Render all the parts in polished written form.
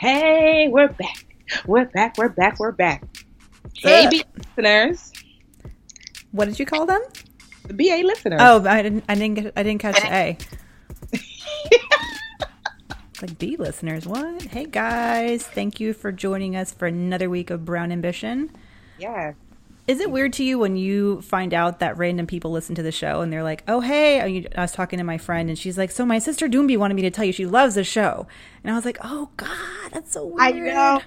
Hey, we're back. Hey, BA listeners. What did you call them? The BA listeners. Oh, I didn't catch the A. Like B listeners, what? Hey guys, thank you for joining us for another week of Brown Ambition. Yeah. Is it weird to you when you find out that random people listen to the show and they're like, oh, hey, I was talking to my friend and she's like, so my sister Doombie wanted me to tell you she loves the show. And I was like, oh, God, that's so weird. I know.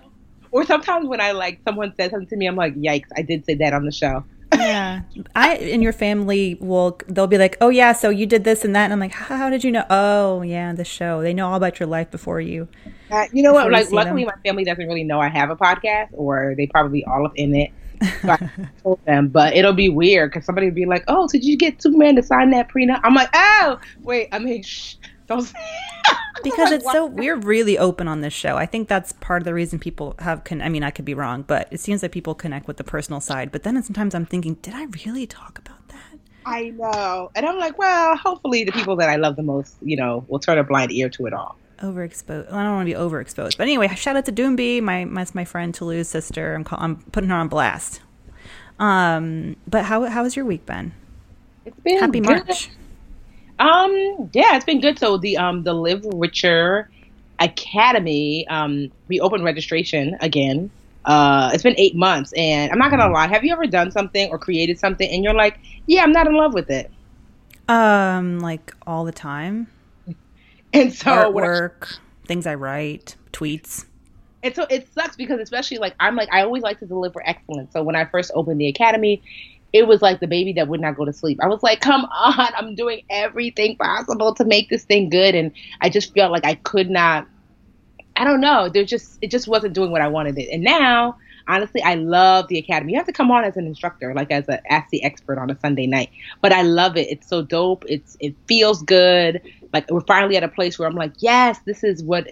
Or sometimes when I like someone says something to me, I'm like, yikes, I did say that on the show. Yeah. I and your family will, they'll be like, oh, yeah, so you did this and that. And I'm like, how did you know? Oh, yeah, the show. They know all about your life before you. You know what? Like, luckily, my family doesn't really know I have a podcast or they probably all up in it. So I told them, but it'll be weird because somebody would be like, oh, did you get Superman to sign that prenup? I'm like, oh, wait, I mean, shh, don't say it. Because it's so, we're really open on this show. I think that's part of the reason people have, I could be wrong, but it seems like people connect with the personal side. But then sometimes I'm thinking, did I really talk about that? I know. And I'm like, well, hopefully the people that I love the most, you know, will turn a blind ear to it all. Overexposed. I don't want to be overexposed. But anyway, shout out to Doombie, my friend Toulouse's sister. I'm putting her on blast. But how has your week been? It's been happy good. March. Yeah, it's been good. So the Live Richer Academy, we opened registration again. It's been 8 months, and I'm not gonna lie. Have you ever done something or created something, and you're like, yeah, I'm not in love with it? Like all the time. And so artwork, things I write, tweets. And so it sucks because especially like I always like to deliver excellence. So when I first opened the academy, it was like the baby that would not go to sleep. I was like, come on, I'm doing everything possible to make this thing good. And I just felt like I could not, I don't know. It just wasn't doing what I wanted it. And now, honestly, I love the academy. You have to come on as an instructor, like as the expert on a Sunday night. But I love it. It's so dope. It feels good. Like we're finally at a place where I'm like, yes, this is why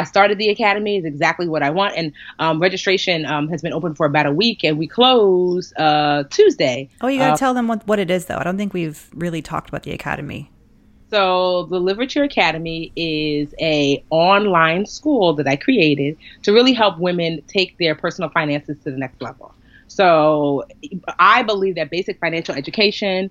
I started the academy. Is exactly what I want. And registration has been open for about a week, and we close Tuesday. Oh, you gotta tell them what it is, though. I don't think we've really talked about the academy. So the Live Richer Academy is a online school that I created to really help women take their personal finances to the next level. So I believe that basic financial education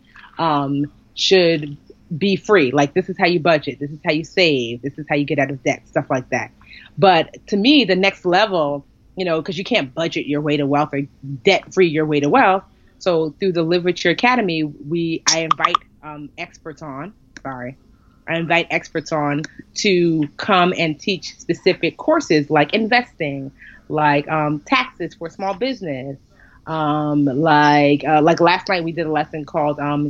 should be free. Like, this is how you budget. This is how you save. This is how you get out of debt, stuff like that. But to me, the next level, you know, because you can't budget your way to wealth or debt-free your way to wealth. So through the Live Richer Academy, I invite experts on to come and teach specific courses like investing, like taxes for small business. Like last night we did a lesson called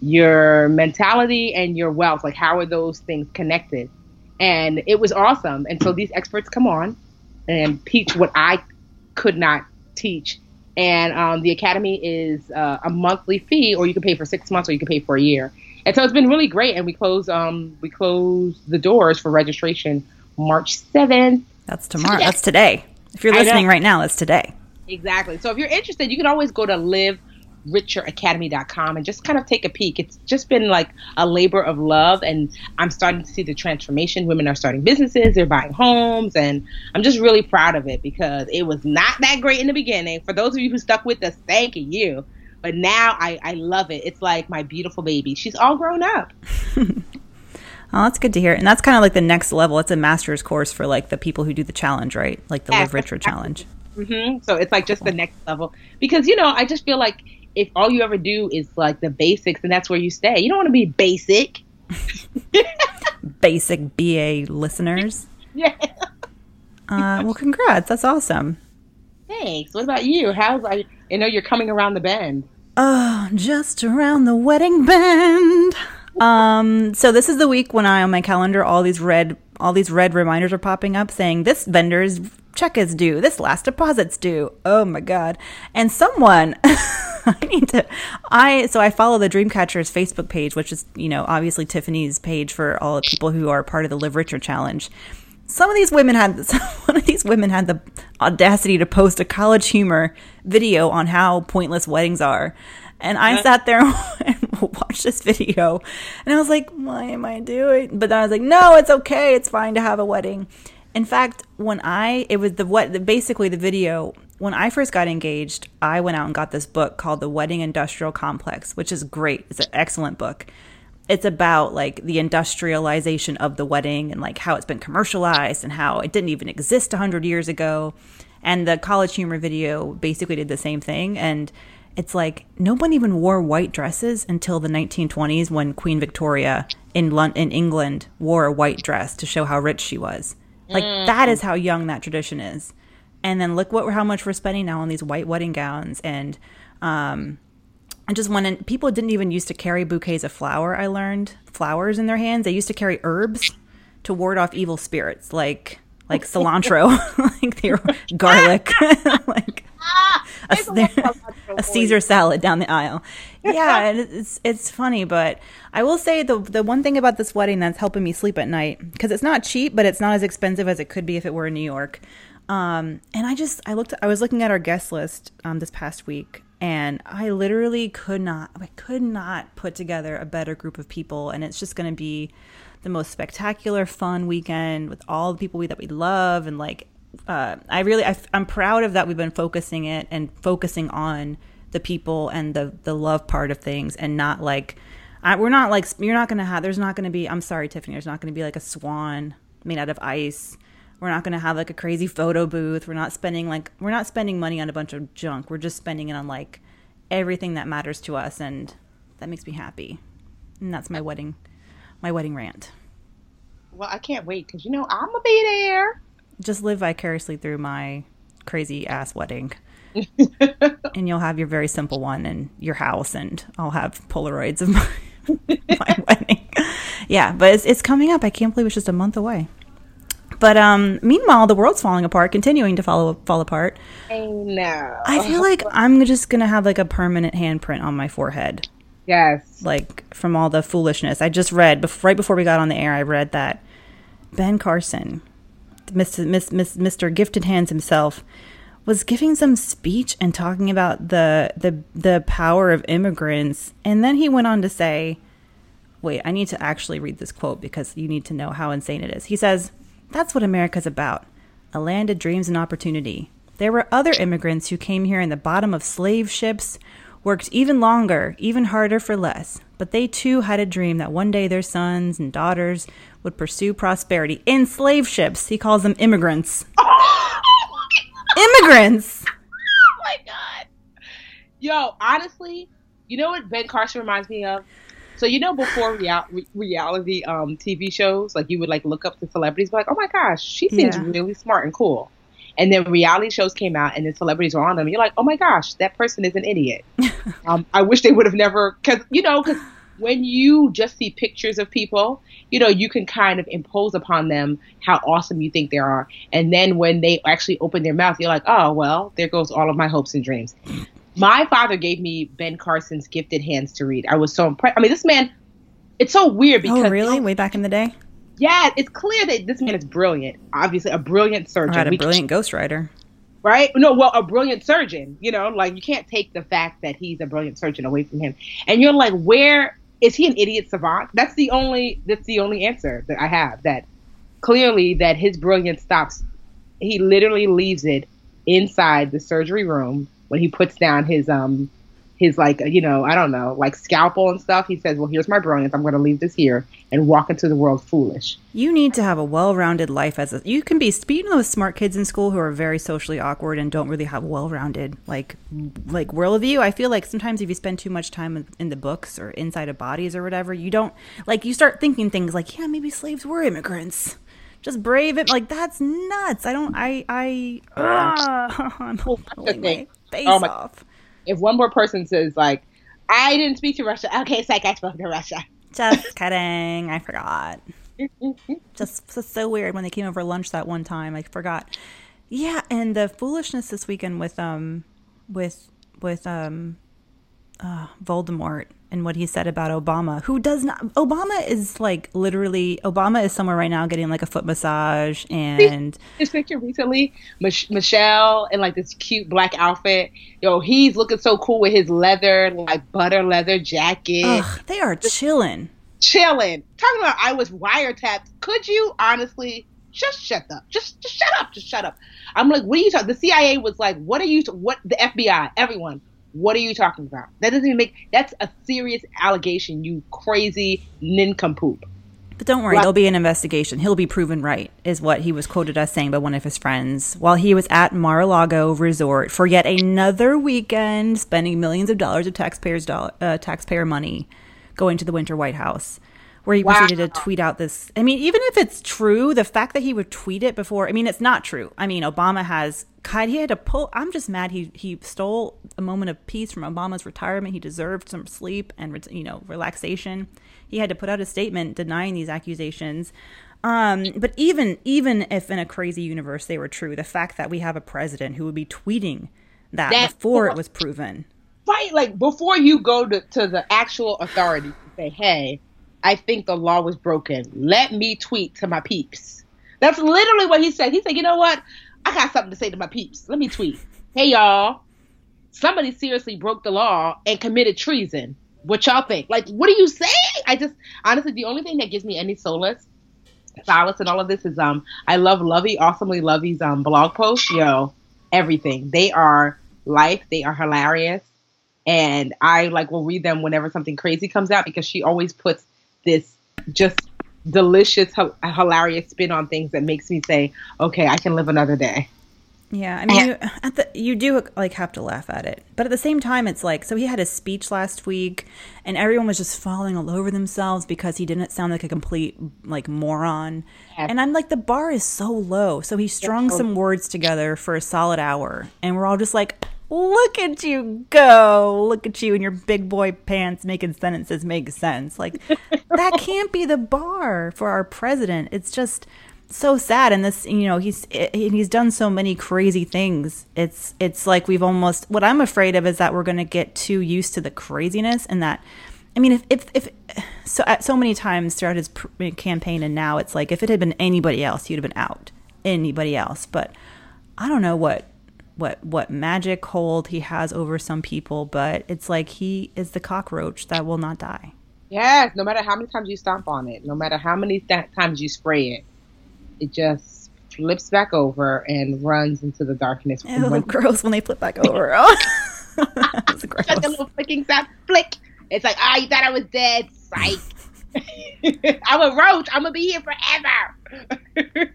your mentality and your wealth. Like, how are those things connected? And it was awesome. And so these experts come on and teach what I could not teach. And the academy is a monthly fee, or you can pay for 6 months, or you can pay for a year. And so it's been really great. And we close the doors for registration March 7th. That's tomorrow. Yes. That's today. If you're listening right now, that's today. Exactly. So if you're interested, you can always go to livericheracademy.com and just kind of take a peek. It's just been like a labor of love, and I'm starting to see the transformation. Women are starting businesses, they're buying homes, and I'm just really proud of it because it was not that great in the beginning. For those of you who stuck with us, thank you. But now I love it. It's like my beautiful baby. She's all grown up. Oh, that's good to hear. And that's kind of like the next level. It's a master's course for like the people who do the challenge, right? Like the Live Richer challenge. Mm-hmm. So it's like just the next level. Because, you know, I just feel like if all you ever do is like the basics, and that's where you stay. You don't want to be basic. Basic BA listeners. Yeah. Well, congrats. That's awesome. Thanks. What about you? How's I know you're coming around the bend. Oh, just around the wedding bend. So this is the week when I, on my calendar, all these red reminders are popping up saying this vendor's check is due, this last deposit's due. Oh my God. And someone, I follow the Dreamcatcher's Facebook page, which is, you know, obviously Tiffany's page for all the people who are part of the Live Richer Challenge. One of these women had the audacity to post a College Humor video on how pointless weddings are. And I sat there and watched this video and I was like, why am I doing? But then I was like, no, it's okay. It's fine to have a wedding. In fact, when I first got engaged, I went out and got this book called The Wedding Industrial Complex, which is great. It's an excellent book. It's about like the industrialization of the wedding and like how it's been commercialized and how it didn't even exist 100 years ago. And the College Humor video basically did the same thing. And it's like no one even wore white dresses until the 1920s when Queen Victoria in England wore a white dress to show how rich she was. Like that is how young that tradition is. And then look how much we're spending now on these white wedding gowns. And people didn't even used to carry bouquets of flowers in their hands. They used to carry herbs to ward off evil spirits like cilantro, like they were garlic, like a Caesar salad down the aisle. Yeah, it's funny, but I will say the one thing about this wedding that's helping me sleep at night, because it's not cheap, but it's not as expensive as it could be if it were in New York. And I was looking at our guest list this past week, and I literally could not put together a better group of people, and it's just going to be the most spectacular, fun weekend with all the people that we love. And like, I'm proud of that. We've been focusing on the people and the love part of things, and not like, there's not going to be like a swan made out of ice. We're not going to have like a crazy photo booth. We're not spending money on a bunch of junk. We're just spending it on like everything that matters to us. And that makes me happy. And that's my wedding rant. Well, I can't wait, because, you know, I'm going to be there. Just live vicariously through my crazy ass wedding. And you'll have your very simple one in your house, and I'll have Polaroids of my wedding. Yeah, but it's coming up. I can't believe it's just a month away. But meanwhile, the world's falling apart, continuing to fall apart. I know. I feel like I'm just going to have like a permanent handprint on my forehead. Yes. Like from all the foolishness. I just read, right before we got on the air, I read that Ben Carson, Mr. Gifted Hands himself, was giving some speech and talking about the power of immigrants. And then he went on to say, wait, I need to actually read this quote because you need to know how insane it is. He says, "That's what America's about, a land of dreams and opportunity. There were other immigrants who came here in the bottom of slave ships, worked even longer, even harder for less, but they too had a dream that one day their sons and daughters would pursue prosperity in slave ships." He calls them immigrants. Oh, immigrants! Oh my God. Yo, honestly, you know what Ben Carson reminds me of? So, you know, before reality TV shows, like you would like look up to celebrities, be like, oh my gosh, she seems really smart and cool. And then reality shows came out, and then celebrities were on them. You're like, oh my gosh, that person is an idiot. I wish they would have never, because when you just see pictures of people, you know, you can kind of impose upon them how awesome you think they are. And then when they actually open their mouth, you're like, oh, well, there goes all of my hopes and dreams. My father gave me Ben Carson's Gifted Hands to read. I was so impressed. I mean, this man, it's so weird because... Oh, really? Way back in the day? Yeah, it's clear that this man is brilliant. Obviously, a brilliant surgeon. Right, a brilliant ghostwriter. Right? No, well, a brilliant surgeon. You know, like, you can't take the fact that he's a brilliant surgeon away from him. And you're like, where... Is he an idiot savant? That's the only answer that I have. That clearly that his brilliance stops. He literally leaves it inside the surgery room when he puts down his his, like, you know, I don't know, like, scalpel and stuff. He says, well, here's my brilliance. I'm going to leave this here and walk into the world foolish. You need to have a well-rounded life. You can be, speaking of those smart kids in school who are very socially awkward and don't really have well-rounded, like worldview. I feel like sometimes if you spend too much time in the books or inside of bodies or whatever, you don't, like, you start thinking things like, yeah, maybe slaves were immigrants. Just brave it. Like, that's nuts. I'm pulling my face off. If one more person says, like, I didn't speak to Russia. Okay, it's like I spoke to Russia. Just kidding. I forgot. Just so weird when they came over lunch that one time. I forgot. Yeah, and the foolishness this weekend with Voldemort and what he said about Obama, who does not – Obama is somewhere right now getting, like, a foot massage and – this picture recently, Michelle in, like, this cute black outfit. Yo, he's looking so cool with his leather, like, butter leather jacket. Ugh, they are chilling. Chilling. Talking about I was wiretapped. Could you honestly – just shut up. Just shut up. Just shut up. I'm like, what are you talking – the CIA was like, the FBI, everyone – what are you talking about? That doesn't even make... That's a serious allegation, you crazy nincompoop. But don't worry, there'll be an investigation. He'll be proven right, is what he was quoted as saying by one of his friends while he was at Mar-a-Lago Resort for yet another weekend, spending millions of dollars of taxpayer money going to the winter White House, where he proceeded to tweet out this... I mean, even if it's true, the fact that he would tweet it before... I mean, it's not true. I mean, Obama has... God, he had to pull... I'm just mad he stole a moment of peace from Obama's retirement. He deserved some sleep and, you know, relaxation. He had to put out a statement denying these accusations. But even if in a crazy universe they were true, the fact that we have a president who would be tweeting that before it was proven. Right, like, before you go to the actual authority and say, hey, I think the law was broken. Let me tweet to my peeps. That's literally what he said. He said, you know what? I got something to say to my peeps. Let me tweet. Hey, y'all. Somebody seriously broke the law and committed treason. What y'all think? Like, what are you saying? I just, honestly, the only thing that gives me any solace in all of this is, I love Lovey, Awesomely Lovey's blog post. Yo, everything. They are life. They are hilarious. And I, like, will read them whenever something crazy comes out because she always puts this just delicious, hilarious spin on things that makes me say, okay, I can live another day. Yeah, I mean, you do, like, have to laugh at it. But at the same time, it's like, so he had a speech last week, and everyone was just falling all over themselves because he didn't sound like a complete, like, moron. Yeah. And I'm like, the bar is so low. So he strung some words together for a solid hour, and we're all just like, look at you go. Look at you in your big boy pants making sentences make sense. Like, that can't be the bar for our president. It's just so sad. And this, you know, he's done so many crazy things. It's like we've almost, what I'm afraid of is that we're going to get too used to the craziness and that, I mean, so many times throughout his campaign and now it's like, if it had been anybody else, you'd have been out. Anybody else. But I don't know what magic hold he has over some people, but it's like he is the cockroach that will not die. Yes, no matter how many times you stomp on it, no matter how many times you spray it, it just flips back over and runs into the darkness. Oh, gross when they flip back over. Oh. That's gross. It's like a little flicking sound. Flick. It's like, oh, you thought I was dead. Psych. I'm a roach. I'm going to be here forever.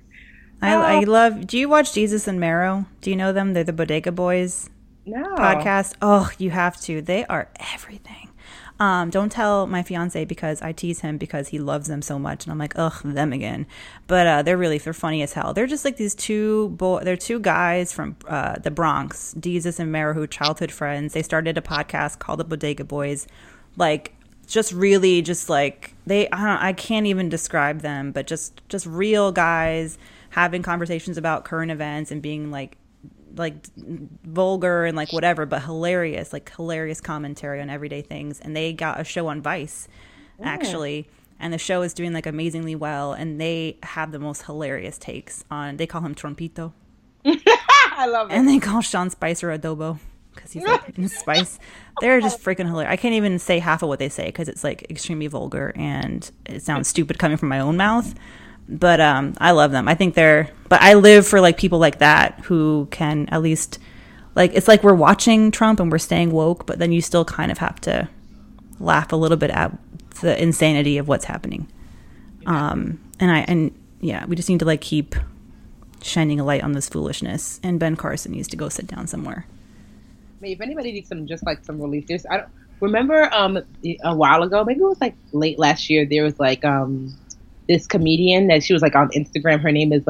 I love, do you watch Jesus and Mero? Do you know them? They're the Bodega Boys podcast. Oh, you have to. They are everything. Don't tell my fiance because I tease him because he loves them so much. And I'm like, ugh, them again. But they're funny as hell. They're just like these they're two guys from the Bronx, Jesus and Mero, who are childhood friends. They started a podcast called the Bodega Boys. Like, just really just like, I can't even describe them, but just real guys having conversations about current events and being like vulgar and like whatever, but hilarious, like hilarious commentary on everyday things. And they got a show on Vice actually. And the show is doing like amazingly well. And they have the most hilarious takes on, they call him Trompito. I love it. And they call Sean Spicer Adobo because he's like in spice. They're just freaking hilarious. I can't even say half of what they say because it's like extremely vulgar and it sounds stupid coming from my own mouth. But I love them. I think I live for like people like that who can at least Like, it's like we're watching Trump and we're staying woke, but then you still kind of have to laugh a little bit at the insanity of what's happening. And we just need to like keep shining a light on this foolishness. And Ben Carson needs to go sit down somewhere. I mean, if anybody needs some relief, I don't remember a while ago, maybe it was like late last year, there was like this comedian that she was like on Instagram. Her name is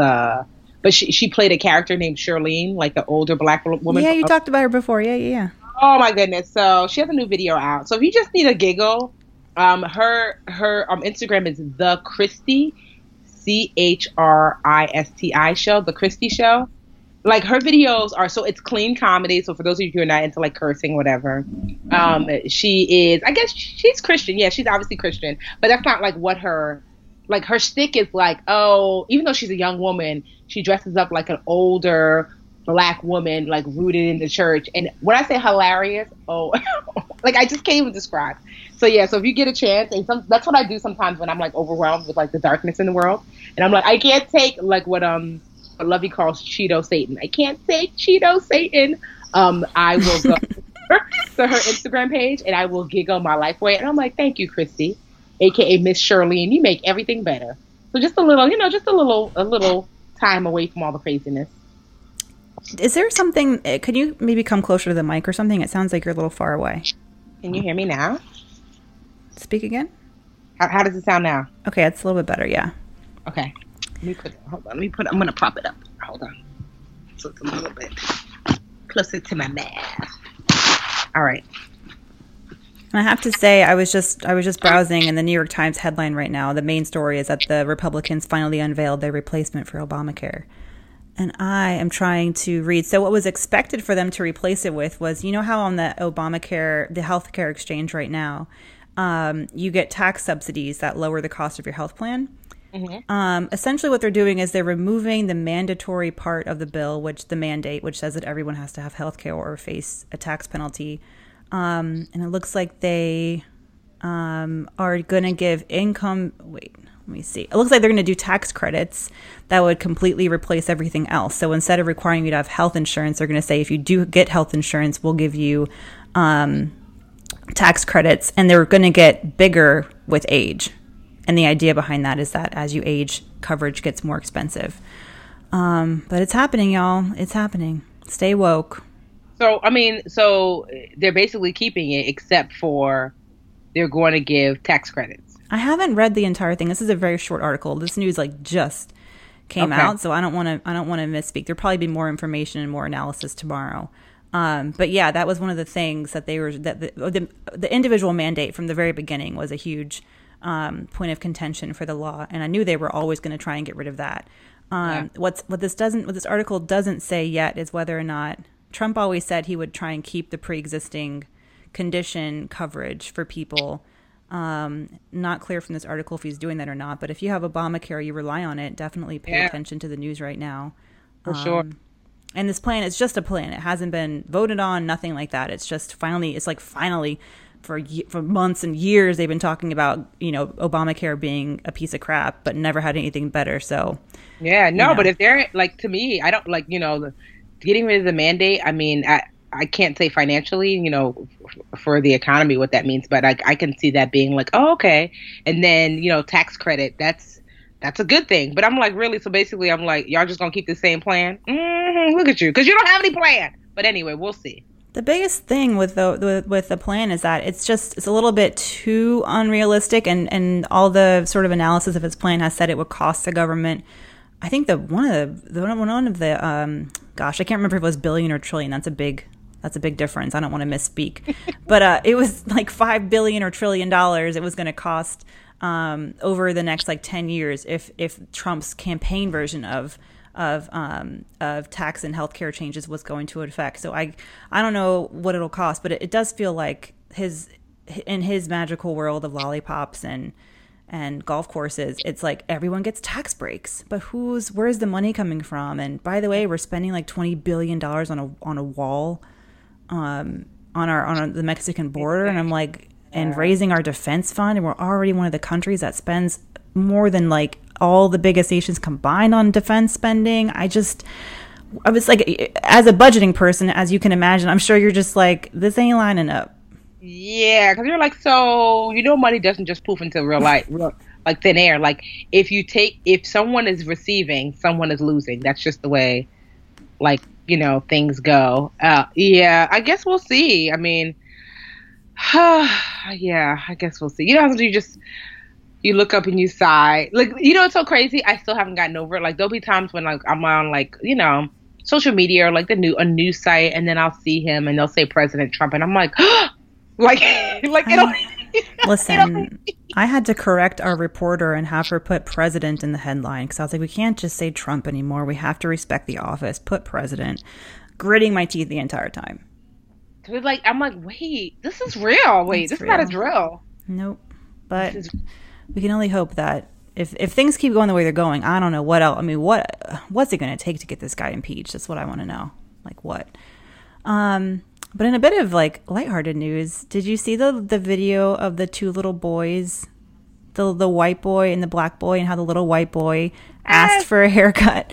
but she played a character named Shirleen, like the older black woman. Yeah, you talked about her before. Yeah. Oh my goodness! So she has a new video out. So if you just need a giggle, her Instagram is the Christy, CHRISTI show, the Christy show. Like her videos are, so it's clean comedy. So for those of you who are not into like cursing, whatever, she is, I guess she's Christian. Yeah, she's obviously Christian, but that's not like what her, like her shtick is like, oh, even though she's a young woman, she dresses up like an older black woman, like rooted in the church. And when I say hilarious, like I just can't even describe. So yeah, so if you get a chance, and that's what I do sometimes when I'm like overwhelmed with like the darkness in the world. And I'm like, I can't take like what, Lovey calls Cheeto Satan. I can't say Cheeto Satan. I will go to her Instagram page and I will giggle my life away. And I'm like, thank you, Christy, aka Miss Shirleen. You make everything better. So just a little, a little time away from all the craziness. Is there something? Could you maybe come closer to the mic or something? It sounds like you're a little far away. Can you hear me now? Speak again. How does it sound now? Okay, it's a little bit better. Yeah. Okay. I'm going to prop it up. Hold on. So it's a little bit closer to my mouth. All right. And I have to say, I was just browsing in the New York Times headline right now. The main story is that the Republicans finally unveiled their replacement for Obamacare. And I am trying to read. So what was expected for them to replace it with was, you know how on the Obamacare, the healthcare exchange right now, you get tax subsidies that lower the cost of your health plan? Mm-hmm. Essentially what they're doing is they're removing the mandatory part of the bill, which the mandate, which says that everyone has to have health care or face a tax penalty. And it looks like they are going to give income. Wait, let me see. It looks like they're going to do tax credits that would completely replace everything else. So instead of requiring you to have health insurance, they're going to say, if you do get health insurance, we'll give you tax credits, and they're going to get bigger with age. And the idea behind that is that as you age, coverage gets more expensive. But it's happening, y'all. It's happening. Stay woke. So they're basically keeping it, except for they're going to give tax credits. I haven't read the entire thing. This is a very short article. This news like just came out, so I don't want to misspeak. There'll probably be more information and more analysis tomorrow. But yeah, that was one of the things that they were, that the individual mandate from the very beginning was a huge point of contention for the law, and I knew they were always going to try and get rid of that. What this article doesn't say yet is whether or not Trump always said he would try and keep the pre-existing condition coverage for people. Not clear from this article if he's doing that or not. But if you have Obamacare, you rely on it. Definitely pay attention to the news right now. For sure. And this plan is just a plan. It hasn't been voted on. Nothing like that. It's just finally. It's like finally. For months and years, they've been talking about, Obamacare being a piece of crap, but never had anything better. So, but if they're like, to me, I don't like, getting rid of the mandate. I mean, I can't say financially, for the economy, what that means, but I can see that being like, oh, okay. And then, tax credit, that's a good thing. But I'm like, really? So basically I'm like, y'all just gonna keep the same plan? Look at you. 'Cause you don't have any plan. But anyway, we'll see. The biggest thing with the plan is that it's a little bit too unrealistic, and all the sort of analysis of its plan has said it would cost the government. I think I can't remember if it was billion or trillion. That's a big difference. I don't want to misspeak, but it was like $5 billion or $1 trillion it was going to cost over the next like 10 years if Trump's campaign version of tax and healthcare changes was going to affect. So I don't know what it'll cost, but it does feel like in his magical world of lollipops and golf courses, it's like everyone gets tax breaks, but where's the money coming from? And by the way, we're spending like $20 billion on a wall on the Mexican border, and I'm like, and raising our defense fund, and we're already one of the countries that spends more than like all the biggest nations combined on defense spending. I just, I was like, as a budgeting person, as you can imagine, I'm sure you're just like, this ain't lining up. Yeah, because you're like, so you know, money doesn't just poof into real life, like thin air. Like if someone is receiving, someone is losing. That's just the way, like, you know, things go. Yeah, I guess we'll see. I mean, yeah, I guess we'll see. You know, sometimes you look up and you sigh. Like, you know, it's so crazy. I still haven't gotten over it. Like, there'll be times when like I'm on like, you know, social media or like a news site, and then I'll see him and they'll say President Trump, and I'm like. Like listen, I had to correct our reporter and have her put president in the headline because I was like, we can't just say Trump anymore. We have to respect the office. Put president. Gritting my teeth the entire time. Like, I'm like, wait, this is real. Wait, this is not a drill. Nope. But we can only hope that if things keep going the way they're going, I don't know what else. I mean, what's it going to take to get this guy impeached? That's what I want to know. Like what? But in a bit of like lighthearted news, did you see the video of the two little boys, the white boy and the black boy, and how the little white boy asked for a haircut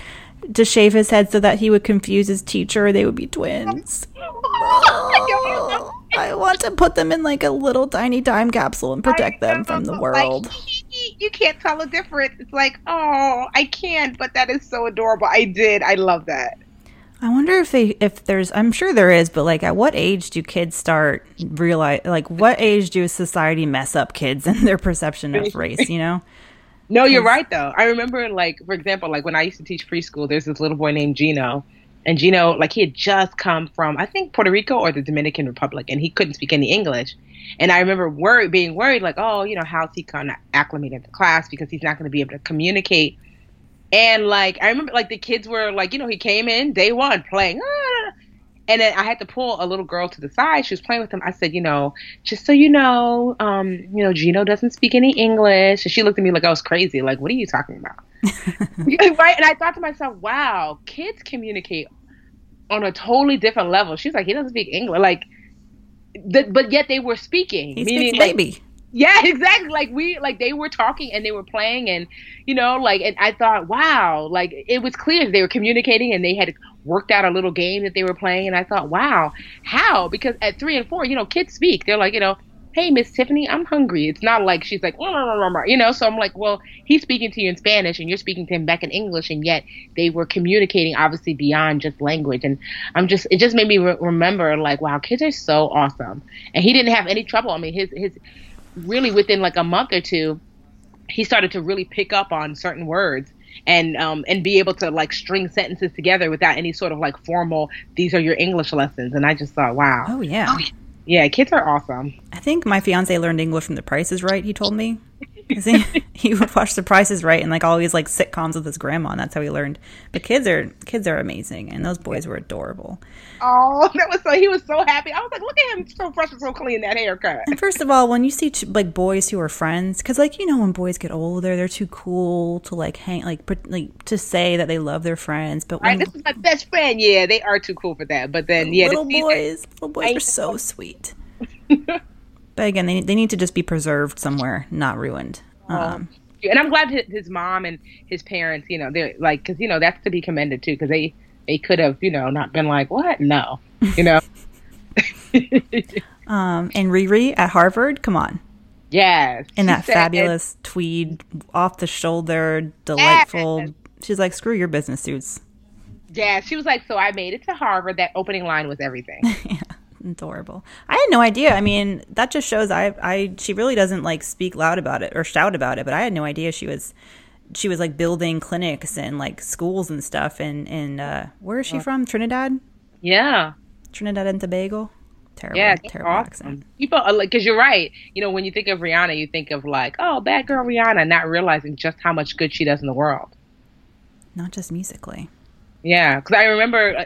to shave his head so that he would confuse his teacher? They would be twins. Oh, I want to put them in like a little tiny time capsule and protect them from the world. Like, you can't tell the difference. It's like, oh, I can't, but that is so adorable. I love that. I wonder if there's, I'm sure there is, but like at what age do kids start realize, like what age do society mess up kids and their perception of race, you know? No, you're right though. I remember like, for example, like when I used to teach preschool, there's this little boy named Gino, and Gino, like he had just come from, I think Puerto Rico or the Dominican Republic, and he couldn't speak any English. And I remember being worried like, oh, you know, how's he going to acclimate into class because he's not going to be able to communicate. And, like, I remember, like, the kids were, like, you know, he came in day one playing. And then I had to pull a little girl to the side. She was playing with him. I said, you know, just so you know, Gino doesn't speak any English. And she looked at me like I was crazy. Like, what are you talking about? Right? And I thought to myself, wow, kids communicate on a totally different level. She's like, he doesn't speak English. Like, but yet they were speaking. He speaks baby. Like, yeah, exactly. Like they were talking and they were playing, and you know, like, and I thought, wow, like it was clear they were communicating and they had worked out a little game that they were playing, and I thought, wow, how? Because at 3 and 4, you know, kids speak. They're like, you know, hey, Miss Tiffany, I'm hungry. It's not like she's like, you know. So I'm like, well, he's speaking to you in Spanish and you're speaking to him back in English, and yet they were communicating obviously beyond just language. And it just made me remember, like, wow, kids are so awesome. And he didn't have any trouble. I mean, his really within like a month or two, he started to really pick up on certain words and be able to like string sentences together without any sort of like formal, these are your English lessons. And I just thought, wow. Oh yeah. Yeah. Kids are awesome. I think my fiance learned English from The Price is Right. He told me he would watch The Price is Right and like all these like sitcoms with his grandma. And that's how he learned. But kids are amazing. And those boys were adorable. Oh, that was so, he was so happy. I was like, look at him, so fresh and so clean, that haircut. And first of all, when you see like boys who are friends, because like, you know, when boys get older, they're too cool to like hang, like to say that they love their friends. But when, right, this is my best friend. Yeah, they are too cool for that. But then, yeah, little boys are so sweet. But again, they need to just be preserved somewhere, not ruined. And I'm glad his mom and his parents, you know, they're like, because, you know, that's to be commended too, because they could have, you know, not been like, what? No, you know. And Riri at Harvard, come on. Yes. In that fabulous tweed, off the shoulder, delightful. Yes. She's like, screw your business suits. Yeah, she was like, so I made it to Harvard. That opening line was everything. Yeah. Adorable. I had no idea. I mean, that just shows she really doesn't like speak loud about it or shout about it, but I had no idea she was like building clinics and like schools and stuff and where is she from? Trinidad? Yeah. Trinidad and Tobago. Terrible. Yeah, terrible awesome. Accent. People are like, 'cause you're right. You know, when you think of Rihanna, you think of like, oh, bad girl Rihanna, not realizing just how much good she does in the world. Not just musically. Yeah, 'cause I remember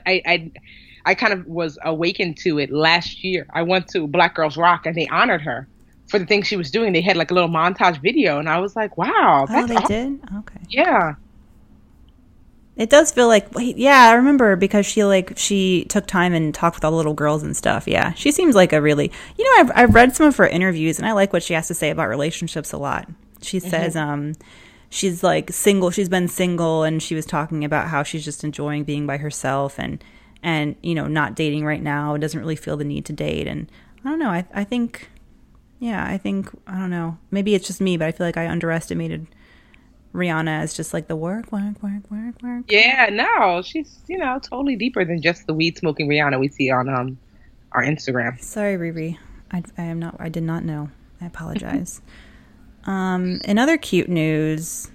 I kind of was awakened to it last year. I went to Black Girls Rock and they honored her for the things she was doing. They had like a little montage video and I was like, wow. That's oh, they awesome. Did? Okay. Yeah. It does feel like, wait, yeah, I remember because she took time and talked with all the little girls and stuff. Yeah. She seems like a really, you know, I've read some of her interviews and I like what she has to say about relationships a lot. She says, she's like single. She's been single, and she was talking about how she's just enjoying being by herself and you know, not dating right now. Doesn't really feel the need to date. And I don't know. I don't know. Maybe it's just me, but I feel like I underestimated Rihanna as just like the work. Yeah, no, she's, you know, totally deeper than just the weed smoking Rihanna we see on our Instagram. Sorry, Riri. I did not know. I apologize. In other cute news,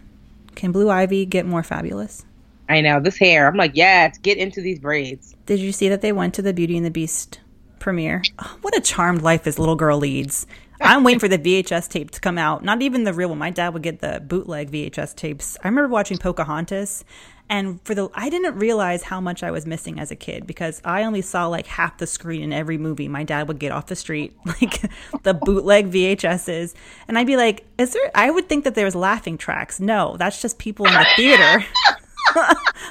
can Blue Ivy get more fabulous? I know, this hair. I'm like, yes, get into these braids. Did you see that they went to the Beauty and the Beast premiere? Oh, what a charmed life this little girl leads. I'm waiting for the VHS tape to come out. Not even the real one. My dad would get the bootleg VHS tapes. I remember watching Pocahontas, and I didn't realize how much I was missing as a kid because I only saw like half the screen in every movie. My dad would get off the street, like the bootleg VHSs, and I'd be like, "Is there?" I would think that there was laughing tracks. No, that's just people in the theater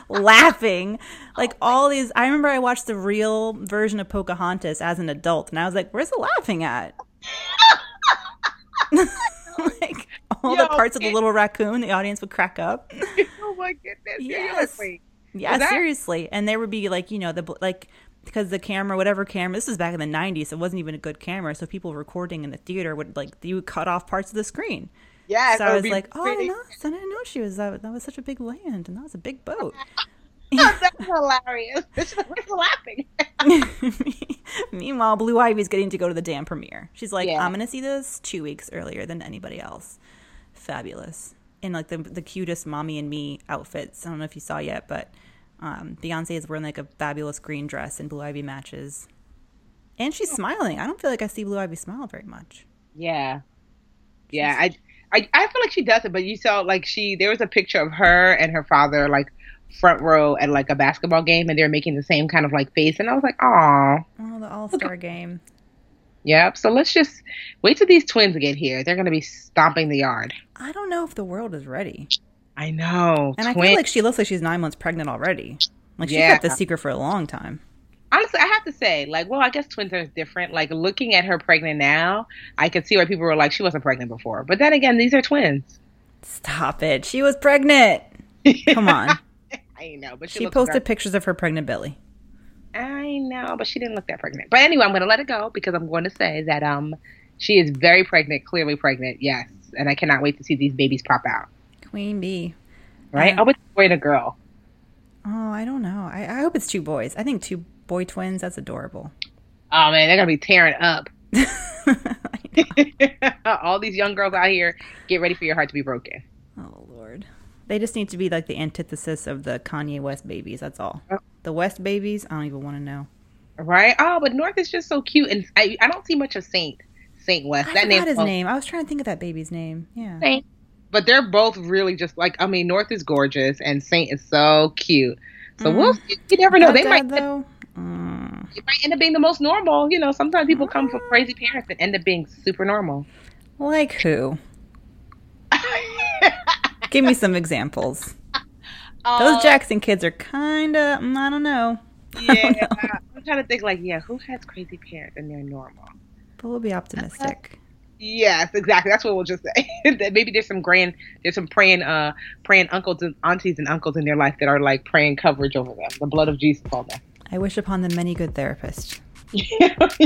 laughing. Like all these. I remember I watched the real version of Pocahontas as an adult, and I was like, "Where's the laughing at?" Like all the parts of the little raccoon, the audience would crack up. Oh my goodness! Yes, yeah, seriously. And there would be like, you know, the like, because the camera, whatever camera, this was back in the 90s, it wasn't even a good camera, so people recording in the theater would like, you would cut off parts of the screen. Yeah, so I was like, oh, I didn't know she was that. That was such a big land, and that was a big boat. Oh, that's hilarious. We're laughing. Meanwhile, Blue Ivy's getting to go to the damn premiere. She's like, yeah. I'm going to see this 2 weeks earlier than anybody else. Fabulous. In like the cutest Mommy and Me outfits. I don't know if you saw yet, but Beyonce is wearing like a fabulous green dress, and Blue Ivy matches. And she's smiling. I don't feel like I see Blue Ivy smile very much. Yeah. Yeah. I feel like she does it, but you saw like there was a picture of her and her father like front row at like a basketball game, and they're making the same kind of like face, and I was like, oh, the all-star game. Yep. So let's just wait till these twins get here. They're gonna be stomping the yard. I don't know if the world is ready. I know, and I feel like she looks like she's 9 months pregnant already. Like she kept the secret for a long time. Honestly, I have to say, like, well, I guess twins are different. Like looking at her pregnant now, I could see why people were like, she wasn't pregnant before. But then again, these are twins. Stop it. She was pregnant. Come on. I know, but she posted pictures of her pregnant belly. I know, but she didn't look that pregnant. But anyway, I'm going to let it go because I'm going to say that she is very pregnant, clearly pregnant, yes. And I cannot wait to see these babies pop out. Queen bee. Right? Oh, it's a boy and a girl. Oh, I don't know. I hope it's two boys. I think two boy twins, that's adorable. Oh, man, they're going to be tearing up. All these young girls out here, get ready for your heart to be broken. Oh, Lord. They just need to be like the antithesis of the Kanye West babies. That's all. The West babies, I don't even want to know. Right? Oh, but North is just so cute. And I don't see much of Saint West. I forgot his name. I was trying to think of that baby's name. Yeah. Saint. But they're both really just like, I mean, North is gorgeous and Saint is so cute. So we'll see. You never know. It might end up being the most normal. You know, sometimes people come from crazy parents and end up being super normal. Like who? Give me some examples. Those Jackson kids are kind of, I don't know. Yeah, I'm trying to think like, yeah, who has crazy parents and they're normal? But we'll be optimistic. Yes, exactly. That's what we'll just say. That maybe there's some praying uncles and aunties and uncles in their life that are like praying coverage over them. The blood of Jesus on them. I wish upon them many good therapists. Yes.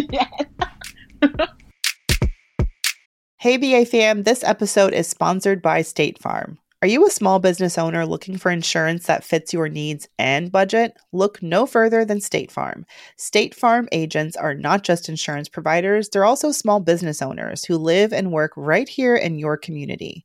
Hey, BA fam. This episode is sponsored by State Farm. Are you a small business owner looking for insurance that fits your needs and budget? Look no further than State Farm. State Farm agents are not just insurance providers, they're also small business owners who live and work right here in your community.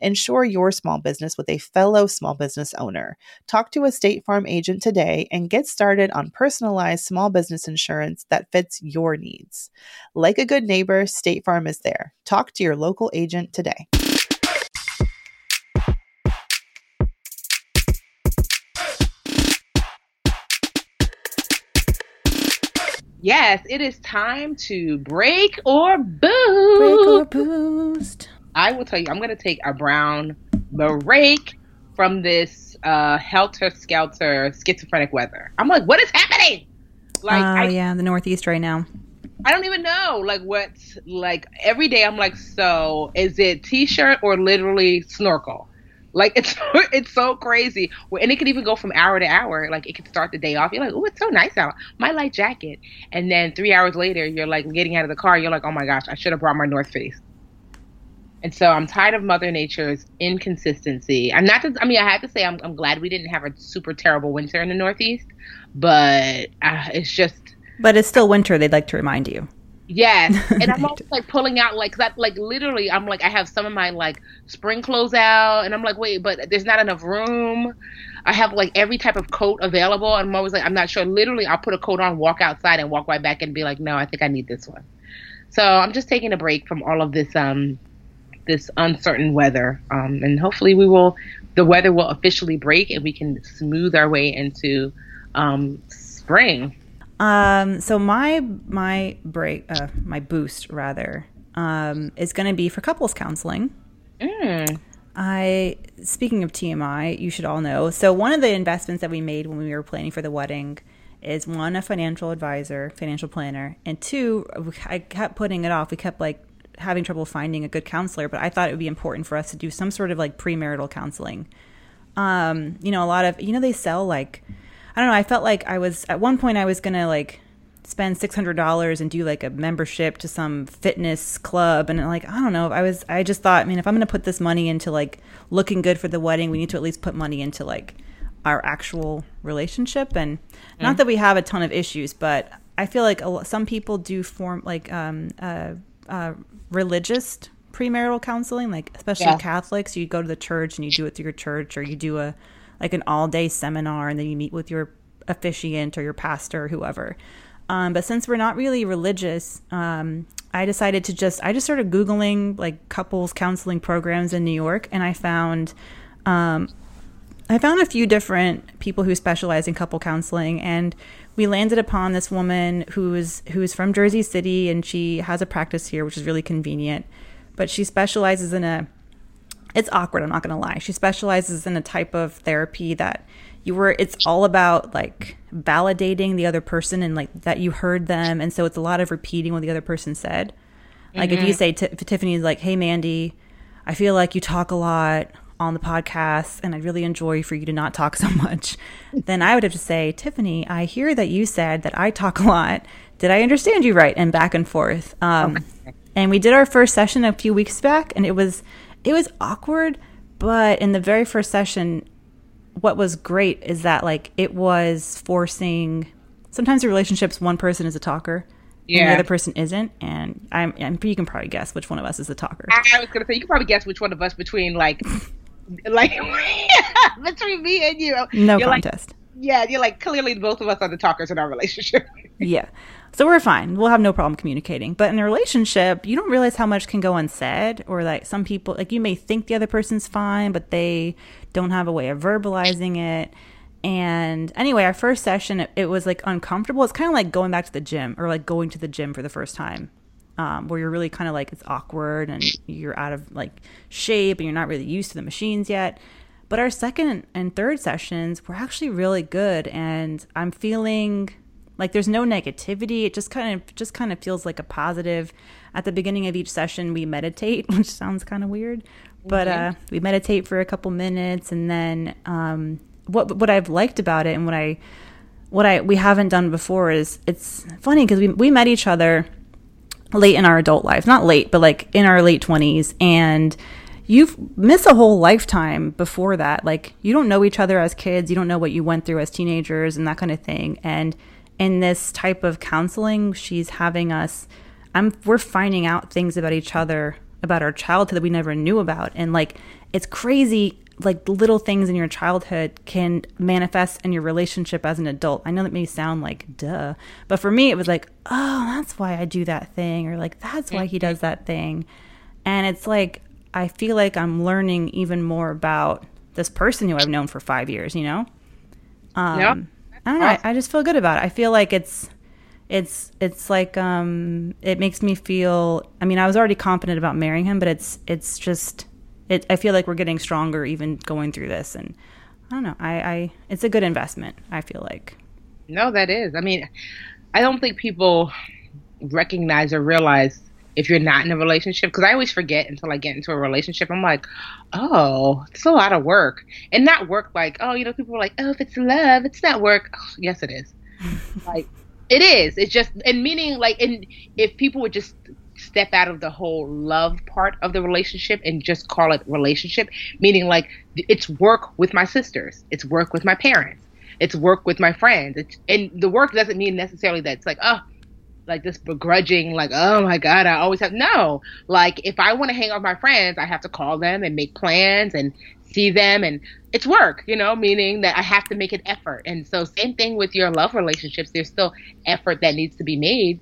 Insure your small business with a fellow small business owner. Talk to a State Farm agent today and get started on personalized small business insurance that fits your needs. Like a good neighbor, State Farm is there. Talk to your local agent today. Yes, it is time to break or boost. Break or boost. I will tell you, I'm going to take a brown break from this helter-skelter schizophrenic weather. I'm like, what is happening? Like, yeah, the Northeast right now. I don't even know, like, what's, like, every day I'm like, so, is it T-shirt or literally snorkel? Like, it's so crazy. And it could even go from hour to hour. Like, it could start the day off. You're like, oh, it's so nice out. My light jacket. And then 3 hours later, you're, like, getting out of the car. You're like, oh, my gosh, I should have brought my North Face. And so I'm tired of Mother Nature's inconsistency. I'm not. I mean, I have to say, I'm glad we didn't have a super terrible winter in the Northeast. But it's just... But it's still winter. They'd like to remind you. Yes. And I'm always like pulling out like that, like literally I'm like, I have some of my like spring clothes out and I'm like, wait, but there's not enough room. I have like every type of coat available. And I'm always like, I'm not sure. Literally, I'll put a coat on, walk outside and walk right back and be like, no, I think I need this one. So I'm just taking a break from all of this, this uncertain weather. And hopefully the weather will officially break and we can smooth our way into, spring. So my break, my boost rather, is going to be for couples counseling. Mm. Speaking of TMI, you should all know. So one of the investments that we made when we were planning for the wedding is one, a financial advisor, financial planner, and two, I kept putting it off. We kept like having trouble finding a good counselor, but I thought it would be important for us to do some sort of like premarital counseling. You know, a lot of, you know, they sell like, I don't know, I felt like I was going to like spend $600 and do like a membership to some fitness club. And like, I don't know, I just thought, I mean, if I'm going to put this money into like looking good for the wedding, we need to at least put money into like our actual relationship. And not that we have a ton of issues, but I feel like some people do form like religious premarital counseling, like especially Catholics, you go to the church and you do it through your church or you do like an all-day seminar, and then you meet with your officiant or your pastor or whoever. But since we're not really religious, I decided to I just started Googling like couples counseling programs in New York, and I found a few different people who specialize in couple counseling, and we landed upon this woman who's from Jersey City, and she has a practice here, which is really convenient. But she specializes in it's awkward, I'm not going to lie. She specializes in a type of therapy that it's all about like validating the other person and like that you heard them. And so it's a lot of repeating what the other person said. Like if you say, Tiffany's like, hey, Mandy, I feel like you talk a lot on the podcast and I'd really enjoy for you to not talk so much. Then I would have to say, Tiffany, I hear that you said that I talk a lot. Did I understand you right? And back and forth. And we did our first session a few weeks back and it was awkward, but in the very first session, what was great is that like it was forcing. Sometimes in relationships, one person is a talker, and the other person isn't, and you can probably guess which one of us is the talker. I was gonna say you can probably guess which one of us between like between me and you. No contest. Like, yeah, you're like clearly both of us are the talkers in our relationship. Yeah. So we're fine. We'll have no problem communicating. But in a relationship, you don't realize how much can go unsaid, or like some people, like you may think the other person's fine, but they don't have a way of verbalizing it. And anyway, our first session, it was like uncomfortable. It's kind of like going back to the gym or like going to the gym for the first time, where you're really kind of like, it's awkward and you're out of like shape and you're not really used to the machines yet. But our second and third sessions were actually really good. And I'm feeling like there's no negativity. It just kind of feels like a positive. At the beginning of each session, we meditate, which sounds kind of weird, but we meditate for a couple minutes, and then what I've liked about it and what I we haven't done before is it's funny because we met each other late in our adult lives, not late, but like in our late 20s, and you've missed a whole lifetime before that. Like you don't know each other as kids, you don't know what you went through as teenagers and that kind of thing, and in this type of counseling, she's having us, we're finding out things about each other, about our childhood that we never knew about. And like, it's crazy, like little things in your childhood can manifest in your relationship as an adult. I know that may sound like, duh, but for me, it was like, oh, that's why I do that thing. Or like, that's why he does that thing. And it's like, I feel like I'm learning even more about this person who I've known for 5 years, you know? Yeah. I don't know. I just feel good about it. I feel like it's it's like it makes me feel, I mean, I was already confident about marrying him, but it's just it. I feel like we're getting stronger even going through this, and I don't know. I it's a good investment, I feel like. No, that is. I mean, I don't think people recognize or realize if you're not in a relationship, because I always forget until I get into a relationship. I'm like, oh, it's a lot of work. And not work like, oh, you know, people are like, oh, if it's love, it's not work. Oh, yes, it is. Like, it is. It's just, and meaning like, and if people would just step out of the whole love part of the relationship and just call it relationship, meaning like it's work with my sisters, it's work with my parents, it's work with my friends. It's, and the work doesn't mean necessarily that it's like, oh, like this begrudging, like, oh my God, I always have. No, like if I want to hang out with my friends, I have to call them and make plans and see them, and it's work, you know, meaning that I have to make an effort. And so same thing with your love relationships. There's still effort that needs to be made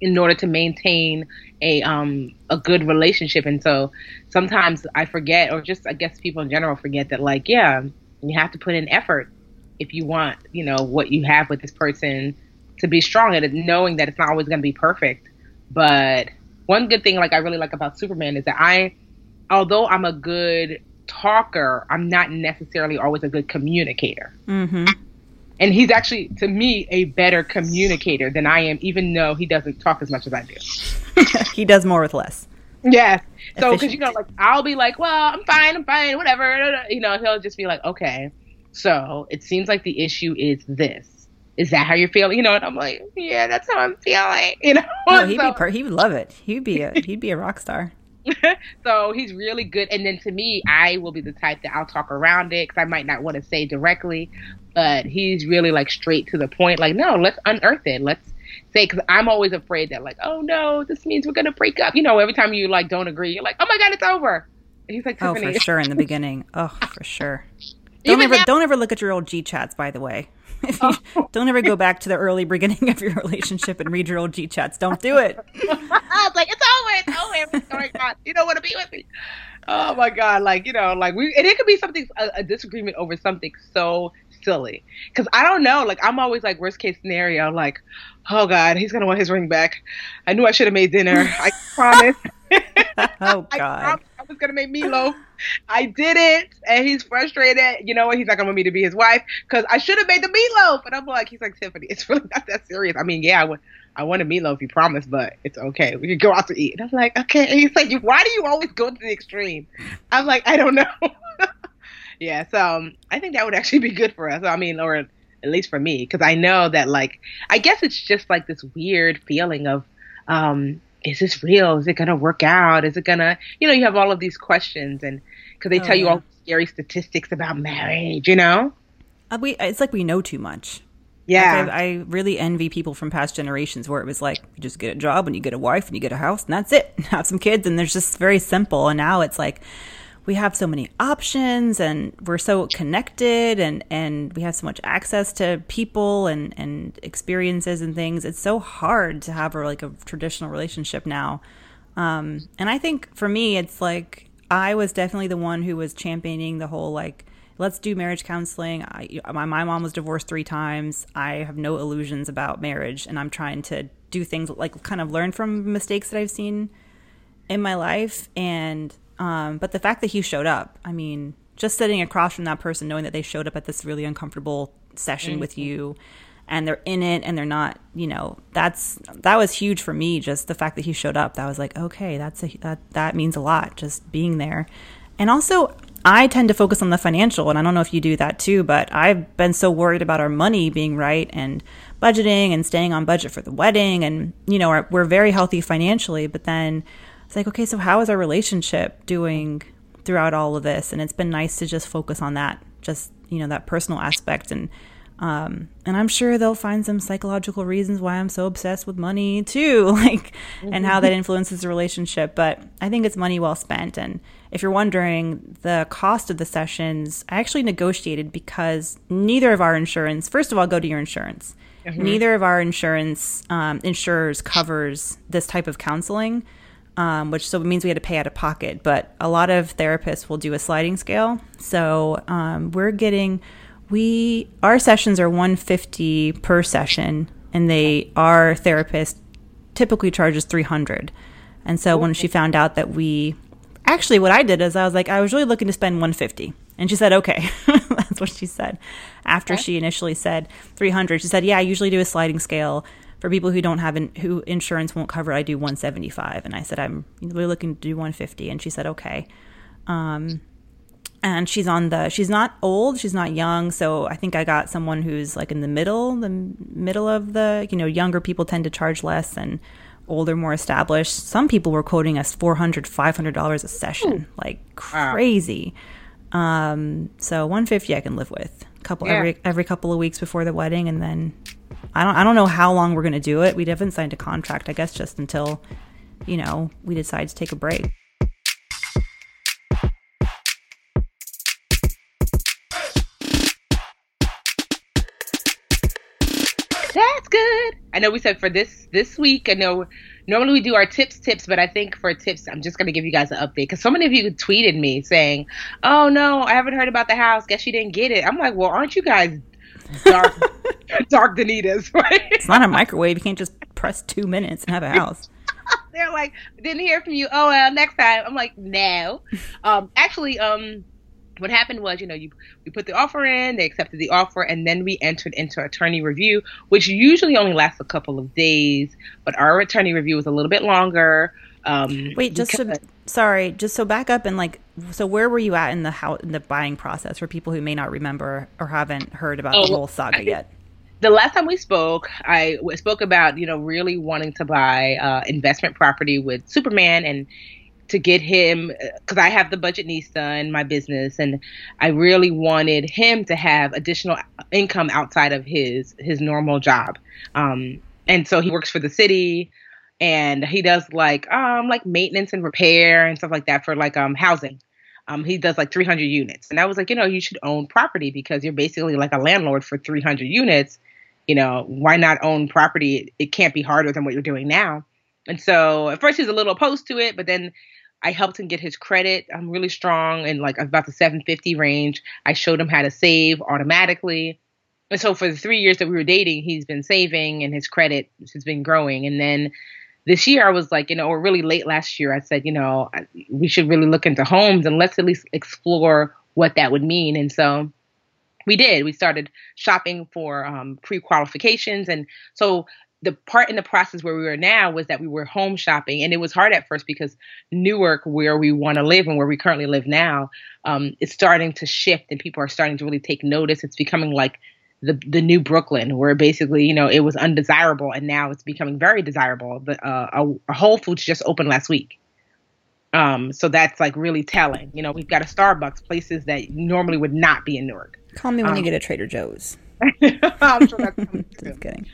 in order to maintain a good relationship. And so sometimes I forget, or just I guess people in general forget that, like, yeah, you have to put in effort if you want, you know, what you have with this person to be strong, at it, knowing that it's not always going to be perfect. But one good thing, like I really like about Superman, is that although I'm a good talker, I'm not necessarily always a good communicator. Mm-hmm. And he's actually, to me, a better communicator than I am, even though he doesn't talk as much as I do. He does more with less. Yes. So, because, you know, like, I'll be like, well, I'm fine, whatever. You know, he'll just be like, okay, so it seems like the issue is this. Is that how you're feeling? You know, and I'm like, yeah, that's how I'm feeling. You know, no, he would love it. He'd be a rock star. So he's really good. And then to me, I will be the type that I'll talk around it, because I might not want to say directly, but he's really like straight to the point. Like, no, let's unearth it. Let's say, because I'm always afraid that, like, oh no, this means we're going to break up. You know, every time you like don't agree, you're like, oh my God, it's over. And he's like, Tiffany. Oh, for sure. In the beginning. Oh, for sure. Don't ever look at your old G chats, by the way. Don't ever go back to the early beginning of your relationship and read your old G chats. Don't do it. I was like, it's over. What's going on? You don't want to be with me. Oh my God! Like, you know, like we, and it could be something, a disagreement over something so silly. Because I don't know. Like, I'm always like worst case scenario. Like, oh God, he's gonna want his ring back. I knew I should have made dinner. I promise. Oh God. I was gonna make meatloaf. I did it, and he's frustrated. You know what? He's not gonna want me to be his wife because I should have made the meatloaf. And I'm like, he's like, Tiffany, it's really not that serious. I mean, yeah, I want a meatloaf, you promise, but it's okay. We could go out to eat. And I'm like, okay. And he's like, why do you always go to the extreme? I'm like, I don't know. Yeah, so I think that would actually be good for us. I mean, or at least for me, because I know that, like, I guess it's just like this weird feeling of, is this real? Is it going to work out? Is it going to, you know, you have all of these questions, and because they tell you all scary statistics about marriage, you know? It's like we know too much. Yeah. Like I really envy people from past generations where it was like, you just get a job and you get a wife and you get a house and that's it. Have some kids and there's just very simple. And now it's like we have so many options and we're so connected and we have so much access to people and experiences and things. It's so hard to have like a traditional relationship now. And I think for me, it's like I was definitely the one who was championing the whole like, let's do marriage counseling. My mom was divorced 3 times. I have no illusions about marriage, and I'm trying to do things like kind of learn from mistakes that I've seen in my life. And but the fact that he showed up, I mean, just sitting across from that person, knowing that they showed up at this really uncomfortable session mm-hmm. with you, and they're in it and they're not, you know, that was huge for me. Just the fact that he showed up, that was like, okay, that means a lot, just being there. And also, I tend to focus on the financial, and I don't know if you do that too, but I've been so worried about our money being right and budgeting and staying on budget for the wedding. And, you know, we're very healthy financially, but then it's like, okay, so how is our relationship doing throughout all of this? And it's been nice to just focus on that, just, you know, that personal aspect. And I'm sure they'll find some psychological reasons why I'm so obsessed with money too, like, mm-hmm. and how that influences the relationship. But I think it's money well spent. And if you're wondering the cost of the sessions, I actually negotiated because neither of our insurance, first of all, go to your insurance. Mm-hmm. Neither of our insurance insurers covers this type of counseling, which so it means we had to pay out of pocket. But a lot of therapists will do a sliding scale. So our sessions are $150 per session and they our therapist typically charges $300. And so when she found out that we actually what I did is I was like, I was really looking to spend $150. And she said, okay. That's what she said. After she initially said $300, she said, yeah, I usually do a sliding scale for people who don't have who insurance won't cover. I do $175. And I said, I'm really looking to do $150. And she said, okay. And she's not old, she's not young, so I think I got someone who's like in the middle of the, you know, younger people tend to charge less and older, more established. Some people were quoting us $400, $500 a session, like crazy. Wow. So $150 I can live with. Every couple of weeks before the wedding, and then I don't know how long we're going to do it. We haven't signed a contract, I guess, just until, you know, we decide to take a break. That's good. I know we said for this week, I know normally we do our tips, but I think for tips, I'm just going to give you guys an update. Because so many of you tweeted me saying, oh, no, I haven't heard about the house. Guess you didn't get it. I'm like, well, aren't you guys dark Danitas, right? It's not a microwave. You can't just press 2 minutes and have a house. They're like, didn't hear from you. Oh, well, next time. I'm like, no. What happened was, you know, we put the offer in, they accepted the offer, and then we entered into attorney review, which usually only lasts a couple of days, but our attorney review was a little bit longer. Wait, back up and like, so where were you at in the buying process for people who may not remember or haven't heard about the whole saga yet? The last time we spoke, I spoke about, you know, really wanting to buy investment property with Superman and to get him, because I have the budget NISA in my business, and I really wanted him to have additional income outside of his normal job. And so he works for the city, and he does like maintenance and repair and stuff like that for like housing. He does like 300 units, and I was like, you know, you should own property because you're basically like a landlord for 300 units. You know, why not own property? It can't be harder than what you're doing now. And so at first he was a little opposed to it, but then I helped him get his credit. I'm really strong in like about the 750 range. I showed him how to save automatically. And so for the 3 years that we were dating, he's been saving and his credit has been growing. And then this year I was like, you know, or really late last year, I said, you know, we should really look into homes and let's at least explore what that would mean. And so we did. We started shopping for pre-qualifications. And so the part in the process where we were now was that we were home shopping, and it was hard at first because Newark, where we want to live and where we currently live now, it's starting to shift and people are starting to really take notice. It's becoming like the new Brooklyn, where basically, you know, it was undesirable and now it's becoming very desirable. But a Whole Foods just opened last week. So that's like really telling. You know, we've got a Starbucks, places that normally would not be in Newark. Call me when you get a Trader Joe's. I'm sure that's coming too. Just kidding.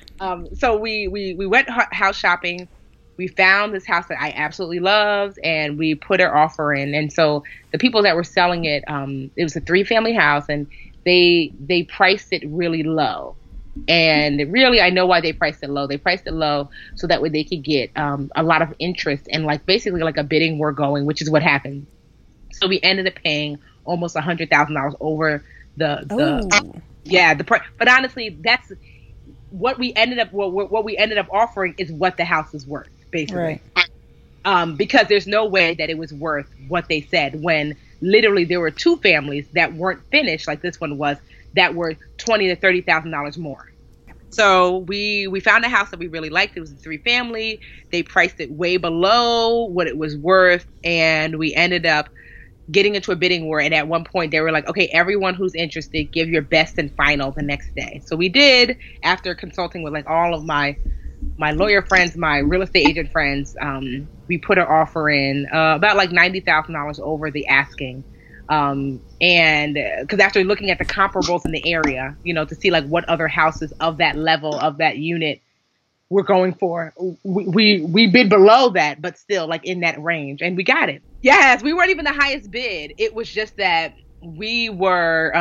So we went house shopping. We found this house that I absolutely loved, and we put our offer in. And so the people that were selling it, it was a 3-family house, and they priced it really low. And really, I know why they priced it low. They priced it low so that way they could get a lot of interest and like basically like a bidding war going, which is what happened. So we ended up paying almost $100,000 over the yeah, the price. But honestly, that's what we ended up offering is what the house is worth, basically. Right. Because there's no way that it was worth what they said when literally there were 2 families that weren't finished, like this one was, that were $20,000 to $30,000 more. So we found a house that we really liked. It was a 3-family. They priced it way below what it was worth, and we ended up getting into a bidding war. And at one point they were like, okay, everyone who's interested, give your best and final the next day. So we did, after consulting with like all of my lawyer friends, my real estate agent friends, we put an offer in about like $90,000 over the asking. And because after looking at the comparables in the area, you know, to see like what other houses of that level of that unit we're going for, we bid below that, but still like in that range, and we got it. Yes, we weren't even the highest bid. It was just that we were,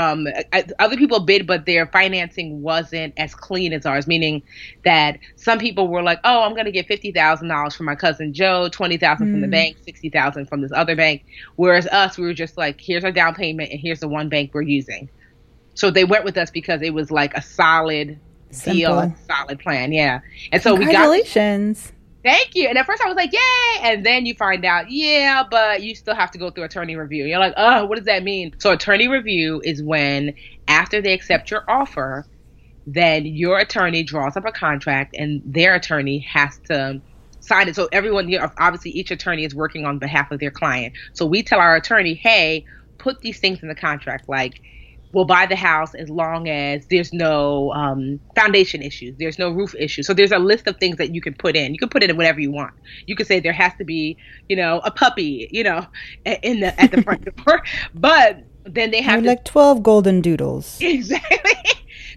other people bid, but their financing wasn't as clean as ours, meaning that some people were like, oh, I'm going to get $50,000 from my cousin Joe, $20,000 from the bank, $60,000 from this other bank. Whereas us, we were just like, here's our down payment and here's the one bank we're using. So they went with us because it was like a solid seal, a solid plan. Yeah. And so we got congratulations. Thank you. And at first I was like, yay. And then you find out, yeah, but you still have to go through attorney review. You're like, oh, what does that mean? So attorney review is when after they accept your offer, then your attorney draws up a contract and their attorney has to sign it. So everyone here, obviously each attorney is working on behalf of their client. So we tell our attorney, hey, put these things in the contract. Like, we'll buy the house as long as there's no foundation issues. There's no roof issues. So there's a list of things that you can put in. You can put in whatever you want. You could say there has to be, you know, a puppy, you know, in the at the front door. But then they have to, like 12 golden doodles. Exactly.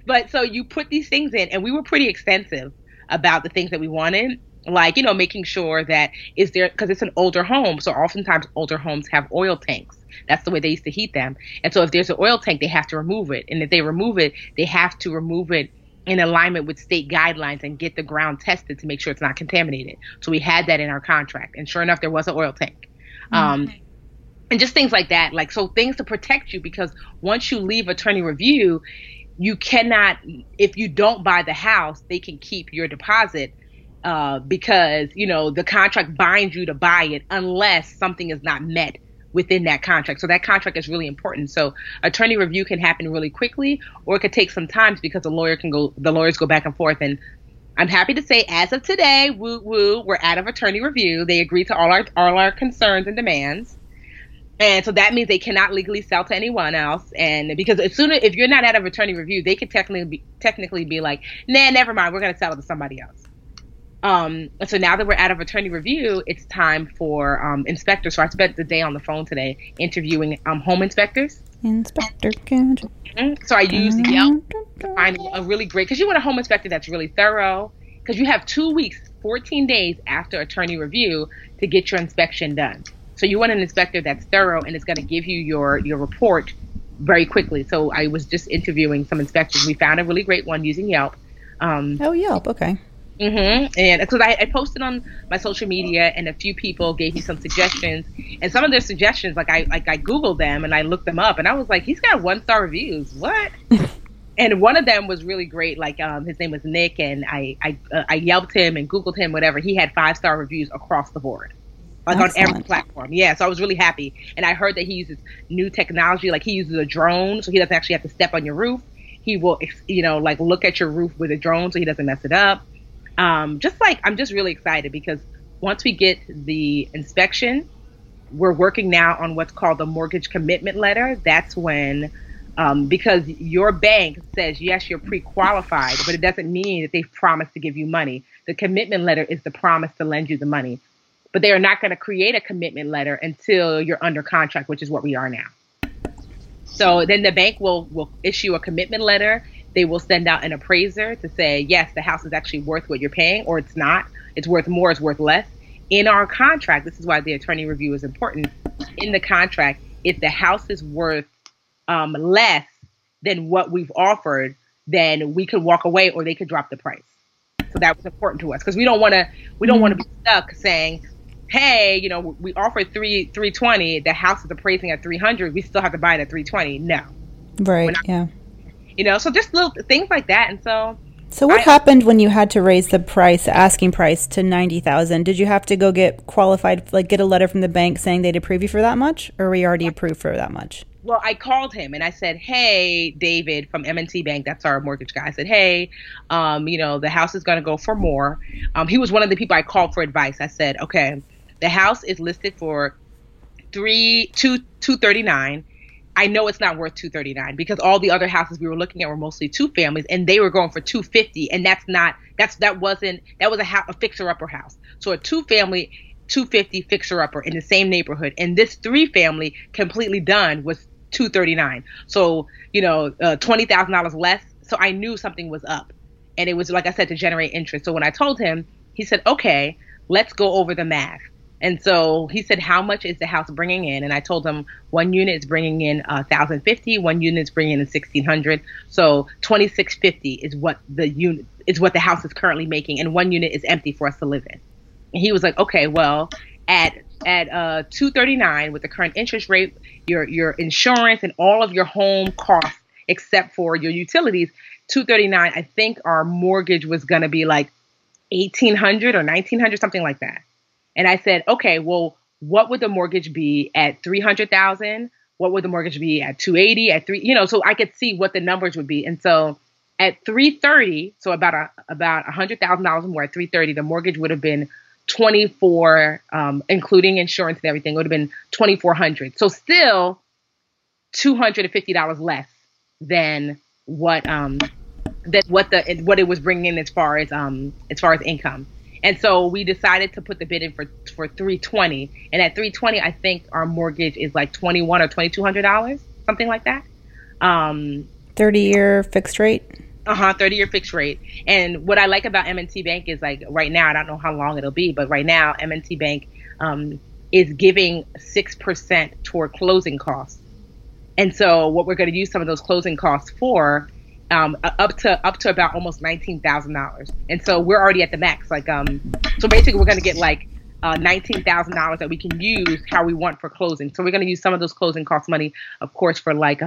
But so you put these things in, and we were pretty extensive about the things that we wanted. Like, you know, making sure that is there, because it's an older home. So oftentimes older homes have oil tanks. That's the way they used to heat them. And so if there's an oil tank, they have to remove it. And if they remove it, they have to remove it in alignment with state guidelines and get the ground tested to make sure it's not contaminated. So we had that in our contract. And sure enough, there was an oil tank. And just things like that. Like, so things to protect you, because once you leave attorney review, you cannot, if you don't buy the house, they can keep your deposit. Because, you know, the contract binds you to buy it unless something is not met within that contract. So that contract is really important. So attorney review can happen really quickly, or it could take some time because the lawyers go back and forth. And I'm happy to say, as of today, woo woo, we're out of attorney review. They agree to all our concerns and demands. And so that means they cannot legally sell to anyone else. And because as soon as, if you're not out of attorney review, they could technically be like, nah, never mind, we're going to sell it to somebody else. So now that we're out of attorney review, it's time for inspectors. So I spent the day on the phone today interviewing home inspectors. Inspector. So I used Yelp to find a really great, because you want a home inspector that's really thorough, because you have 2 weeks, 14 days after attorney review to get your inspection done. So you want an inspector that's thorough and it's going to give you your report very quickly. So I was just interviewing some inspectors. We found a really great one using Yelp. Yelp. Okay. Mm-hmm. And because I posted on my social media, and a few people gave me some suggestions, and some of their suggestions, like I Googled them and I looked them up, and I was like, he's got 1-star reviews. What? And one of them was really great. Like, his name was Nick, and I Yelped him and Googled him, whatever. He had 5-star reviews across the board, like Excellent. On every platform. Yeah. So I was really happy. And I heard that he uses new technology. Like, he uses a drone, so he doesn't actually have to step on your roof. He will, you know, like look at your roof with a drone so he doesn't mess it up. I'm just really excited, because once we get the inspection, we're working now on what's called the mortgage commitment letter. That's when, because your bank says, yes, you're pre-qualified, but it doesn't mean that they've promised to give you money. The commitment letter is the promise to lend you the money, but they are not going to create a commitment letter until you're under contract, which is what we are now. So then the bank will issue a commitment letter. They will send out an appraiser to say, yes, the house is actually worth what you're paying, or it's not. It's worth more, it's worth less. In our contract, this is why the attorney review is important. In the contract, if the house is worth less than what we've offered, then we could walk away, or they could drop the price. So that was important to us, because we don't want to be stuck saying, hey, you know, we offered $320, the house is appraising at $300, we still have to buy it at $320. No. Right. Yeah. You know, so just little things like that. And so what happened when you had to raise the price, asking price, to $90,000? Did you have to go get qualified, like get a letter from the bank saying they'd approve you for that much, or were you already approved for that much? Well, I called him and I said, hey, David from M&T Bank, that's our mortgage guy. I said, hey, you know, the house is going to go for more. He was one of the people I called for advice. I said, okay, the house is listed for $239. I know it's not worth $239, because all the other houses we were looking at were mostly two families, and they were going for $250, and that was a fixer-upper house. So a two-family, $250 fixer-upper in the same neighborhood, and this three-family completely done was $239. So, you know, $20,000 less. So I knew something was up, and it was, like I said, to generate interest. So when I told him, he said, okay, let's go over the math. And so he said, how much is the house bringing in? And I told him one unit is bringing in $1,050, one unit is bringing in $1,600. So $2,650 is what the house is currently making, and one unit is empty for us to live in. And he was like, okay, well, at $239 with the current interest rate, your insurance and all of your home costs except for your utilities, 239, I think our mortgage was going to be like $1,800 or $1,900, something like that. And I said, okay, well, what would the mortgage be at $300,000? What would the mortgage be at $280,000, at $300,000, you know, so I could see what the numbers would be. And so at $330,000, so about $100,000 more at $330,000, the mortgage would have been $2,400, including insurance and everything, it would have been $2,400. So still $250 less than what it was bringing in as far as income. And so we decided to put the bid in for $320,000. And at $320,000, I think our mortgage is like $2,100 or $2,200, something like that. 30-year fixed rate? 30-year fixed rate. And what I like about M&T Bank is, like, right now, I don't know how long it'll be, but right now M&T Bank is giving 6% toward closing costs. And so what we're going to use some of those closing costs for, up to about almost $19,000. And so we're already at the max. Like, so basically we're going to get like $19,000 that we can use how we want for closing. So we're going to use some of those closing cost money, of course, for like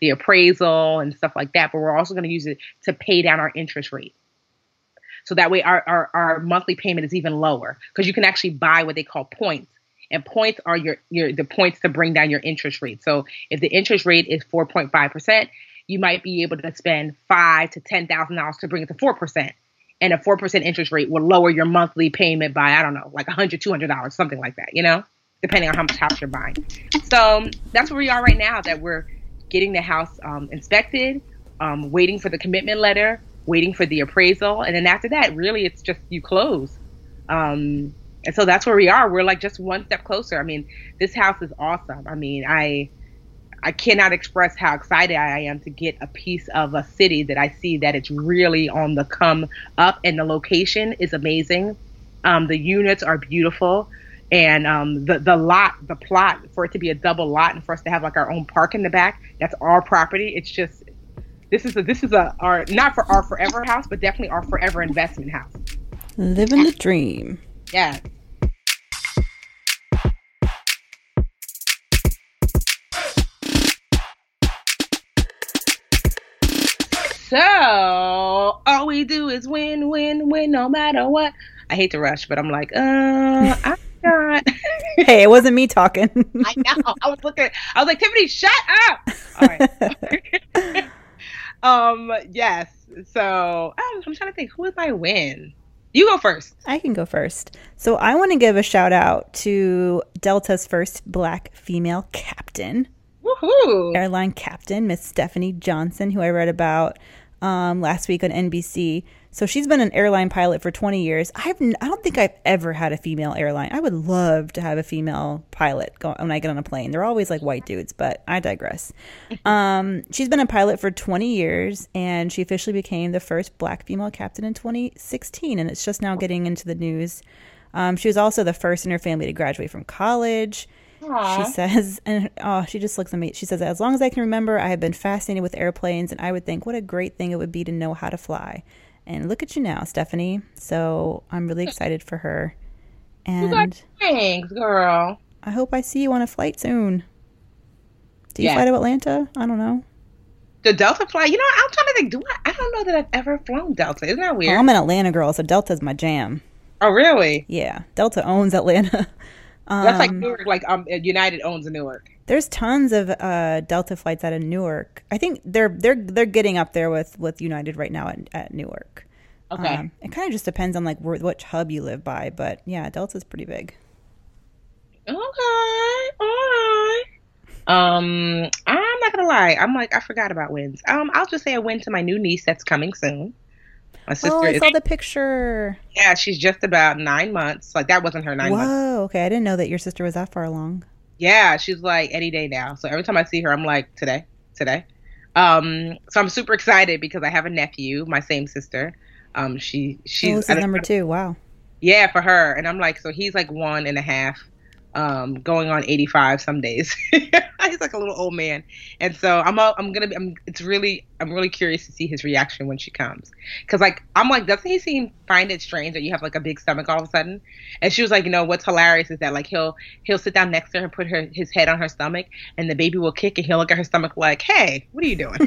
the appraisal and stuff like that. But we're also going to use it to pay down our interest rate. So that way our monthly payment is even lower, because you can actually buy what they call points. And points are the points to bring down your interest rate. So if the interest rate is 4.5%, you might be able to spend $5,000 to $10,000 to bring it to 4%. And a 4% interest rate will lower your monthly payment by, I don't know, like $100, $200, something like that, you know, depending on how much house you're buying. So that's where we are right now, that we're getting the house inspected, waiting for the commitment letter, waiting for the appraisal. And then after that, really, it's just you close. And so that's where we are. We're like just one step closer. I mean, this house is awesome. I mean, I cannot express how excited I am to get a piece of a city that I see that it's really on the come up, and the location is amazing. The units are beautiful, and the plot, for it to be a double lot and for us to have like our own park in the back, that's our property. It's just, this is our, not for our forever house, but definitely our forever investment house. Living the dream. Yeah. So all we do is win, win, win, no matter what. I hate to rush, but I'm like, I'm not. Hey, it wasn't me talking. I know. I was looking. I was like, Tiffany, shut up. All right. Yes. So I'm trying to think. Who is my win? You go first. I can go first. So I want to give a shout out to Delta's first Black female captain. Woohoo! Airline captain, Miss Stephanie Johnson, who I read about last week on NBC. So she's been an airline pilot for 20 years. I don't think I've ever had a female airline. I would love to have a female pilot when I get on a plane. They're always like white dudes, but I digress. She's been a pilot for 20 years, and she officially became the first Black female captain in 2016, and it's just now getting into the news. She was also the first in her family to graduate from college. Aww. She says, and she just looks amazing. She says, as long as I can remember, I have been fascinated with airplanes, and I would think what a great thing it would be to know how to fly. And look at you now, Stephanie. So I'm really excited for her. And thanks, girl. I hope I see you on a flight soon. Do you fly to Atlanta? I don't know. The Delta flight? You know, I'm trying to think. I don't know that I've ever flown Delta. Isn't that weird? Oh, I'm an Atlanta girl, so Delta's my jam. Oh, really? Yeah. Delta owns Atlanta. That's like Newark. Like United owns Newark. There's tons of Delta flights out of Newark. I think they're getting up there with United right now at Newark. Okay. It kind of just depends on like which hub you live by, but yeah, Delta's pretty big. Okay, all right. I'm not gonna lie. I'm like, I forgot about wins. I'll just say a win to my new niece that's coming soon. My sister. Oh, I saw the picture. Yeah, she's just about 9 months. Like that wasn't her 9 months. Whoa. Okay, I didn't know that your sister was that far along. Yeah, she's like any day now. So every time I see her, I'm like, today. So I'm super excited because I have a nephew, my same sister. She's number 2. Wow. Yeah, for her. And I'm like, so he's like 1.5, going on 85 some days. He's like a little old man. And so I'm really curious to see his reaction when she comes. Cause like, I'm like, doesn't he find it strange that you have like a big stomach all of a sudden? And she was like, you know, what's hilarious is that like, he'll sit down next to her and put his head on her stomach, and the baby will kick, and he'll look at her stomach like, hey, what are you doing?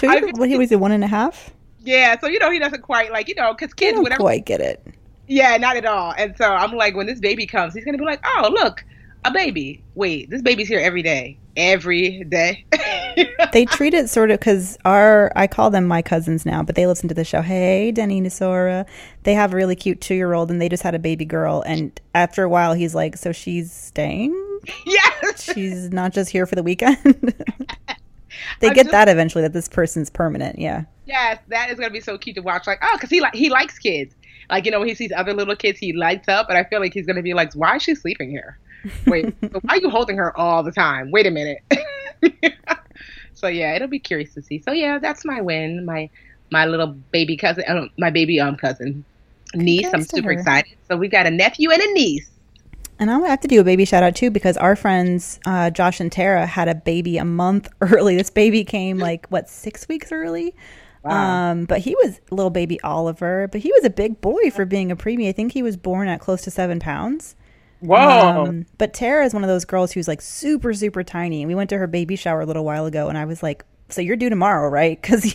2? When he was a 1.5? Yeah, so, you know, he doesn't quite, like, you know, because kids... Don't whenever, quite get it. Yeah, not at all. And so I'm like, when this baby comes, he's going to be like, oh, look, a baby. Wait, this baby's here every day. Every day. They treat it sort of, because I call them my cousins now, but they listen to the show. Hey, Denny Nisora. They have a really cute 2-year-old, and they just had a baby girl. And after a while, he's like, so she's staying? Yes. She's not just here for the weekend? They get that eventually, that this person's permanent. Yeah. Yes, that is going to be so cute to watch. Like, oh, because he likes kids. Like, you know, when he sees other little kids, he lights up. And I feel like he's going to be like, why is she sleeping here? Wait, why are you holding her all the time? Wait a minute. So, yeah, it'll be curious to see. So, yeah, that's my win. My little baby cousin, my baby cousin, niece. Congrats. I'm super excited. So we got a nephew and a niece. And I'm going to have to do a baby shout out, too, because our friends, Josh and Tara, had a baby a month early. This baby came, 6 weeks early? Wow. But he was little baby Oliver. But he was a big boy for being a preemie. I think he was born at close to 7 pounds. Wow. But Tara is one of those girls who's, like, super, super tiny. And we went to her baby shower a little while ago, and I was like, so you're due tomorrow, right? Because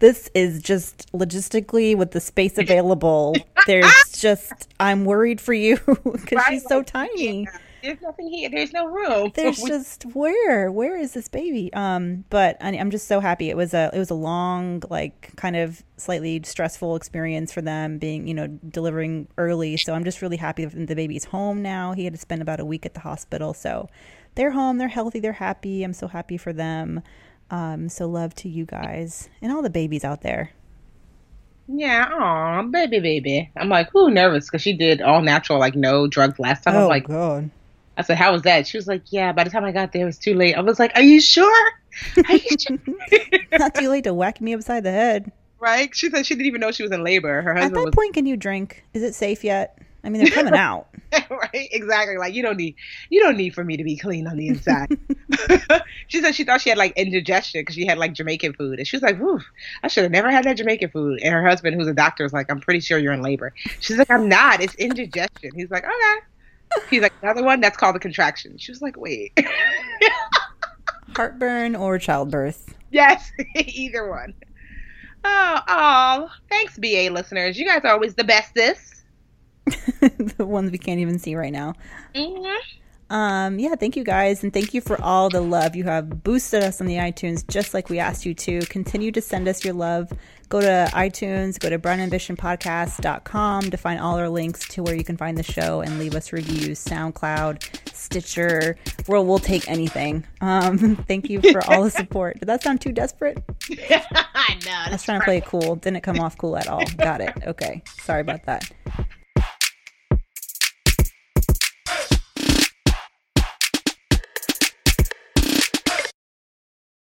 this is just logistically with the space available. There's just, I'm worried for you because she's so tiny. Yeah. There's nothing here. There's no room. There's just where is this baby? But I'm just so happy. It was a long, like, kind of slightly stressful experience for them being, you know, delivering early. So I'm just really happy that the baby's home now. He had to spend about a week at the hospital, so they're home. They're healthy. They're happy. I'm so happy for them. So love to you guys and all the babies out there. Yeah, aw, baby. I'm like, ooh, nervous, because she did all natural, like, no drugs last time. Oh, I was like, God. I said, how was that? She was like, yeah, by the time I got there, it was too late. I was like, are you sure? Not too late to whack me upside the head. Right? She said she didn't even know she was in labor. Her husband At that point, can you drink? Is it safe yet? I mean, they're coming out. Right? Exactly. Like, you don't need for me to be clean on the inside. She said she thought she had, like, indigestion because she had, like, Jamaican food. And she was like, oof, I should have never had that Jamaican food. And her husband, who's a doctor, is like, I'm pretty sure you're in labor. She's like, I'm not. It's indigestion. He's like, okay. He's like, another one? That's called a contraction. She was like, wait. Heartburn or childbirth? Yes. Either one. Oh, thanks, BA listeners. You guys are always the bestest. The ones we can't even see right now. Mm-hmm. Yeah, thank you guys, and thank you for all the love you have boosted us on the iTunes, just like we asked you to. Continue to send us your love. Go to iTunes, go to brownambitionpodcast.com to find all our links to where you can find the show and leave us reviews. SoundCloud, Stitcher, we'll take anything. Thank you for all the support. Did that sound too desperate? No, I was trying to play it cool. Didn't come off cool at all. Got it. Okay, sorry about that.